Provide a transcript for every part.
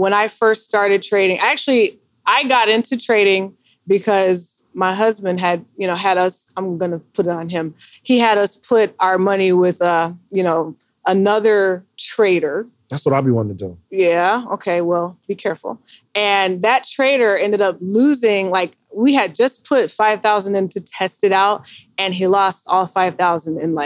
when I first started trading, actually, I got into trading because my husband had us, I'm going to put it on him. He had us put our money with, another trader. That's what I'll be wanting to do. Yeah. Okay. Well, be careful. And that trader ended up losing, we had just put $5,000 in to test it out, and he lost all $5,000 in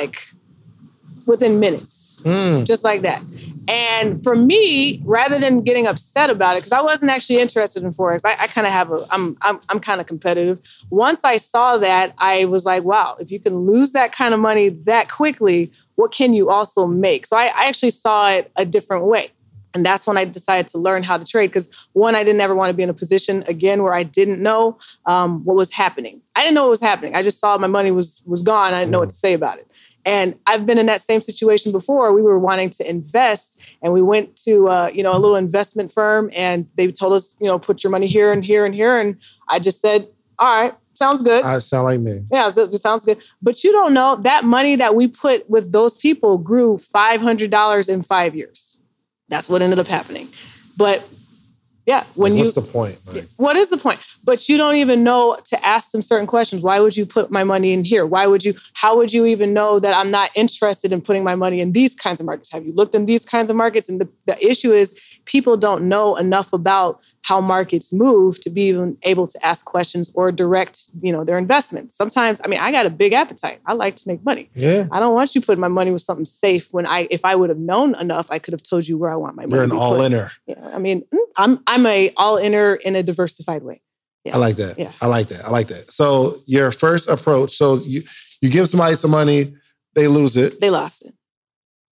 within minutes, just like that. And for me, rather than getting upset about it, because I wasn't actually interested in Forex, I kind of have I'm kind of competitive. Once I saw that, I was like, wow, if you can lose that kind of money that quickly, what can you also make? So I actually saw it a different way. And that's when I decided to learn how to trade, because one, I didn't ever want to be in a position again where I didn't know what was happening. I didn't know what was happening. I just saw my money was gone. I didn't know what to say about it. And I've been in that same situation before. We were wanting to invest, and we went to a little investment firm, and they told us, put your money here and here and here. And I just said, all right, sounds good. Sound like me. Yeah, it sounds good. But you don't know, that money that we put with those people grew $500 in 5 years. That's what ended up happening. But yeah, what's the point? Like, what is the point? But you don't even know to ask them certain questions. Why would you put my money in here? How would you even know that I'm not interested in putting my money in these kinds of markets? Have you looked in these kinds of markets? And the issue is people don't know enough about how markets move to be even able to ask questions or direct, their investments. Sometimes, I got a big appetite. I like to make money. Yeah. I don't want you putting my money with something safe when if I would have known enough, I could have told you where I want my money. You're an all-inner. Yeah. I'm a all-inner in a diversified way. Yeah. I like that. Yeah. I like that. So your first approach, so you give somebody some money, they lose it. They lost it.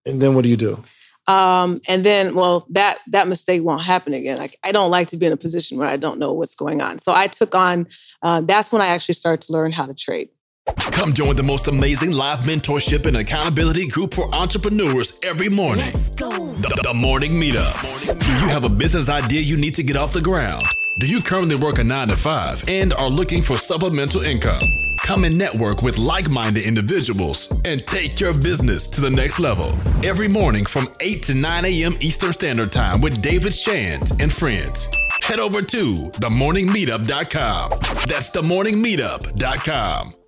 And then what do you do? And then, that mistake won't happen again. I don't like to be in a position where I don't know what's going on. So I took on, that's when I actually started to learn how to trade. Come join the most amazing live mentorship and accountability group for entrepreneurs every morning. Let's go. The Morning Meetup. Do you have a business idea you need to get off the ground? Do you currently work a 9-to-5 and are looking for supplemental income? Come and network with like-minded individuals and take your business to the next level. Every morning from 8 to 9 a.m. Eastern Standard Time with David Shand and friends. Head over to themorningmeetup.com. That's themorningmeetup.com.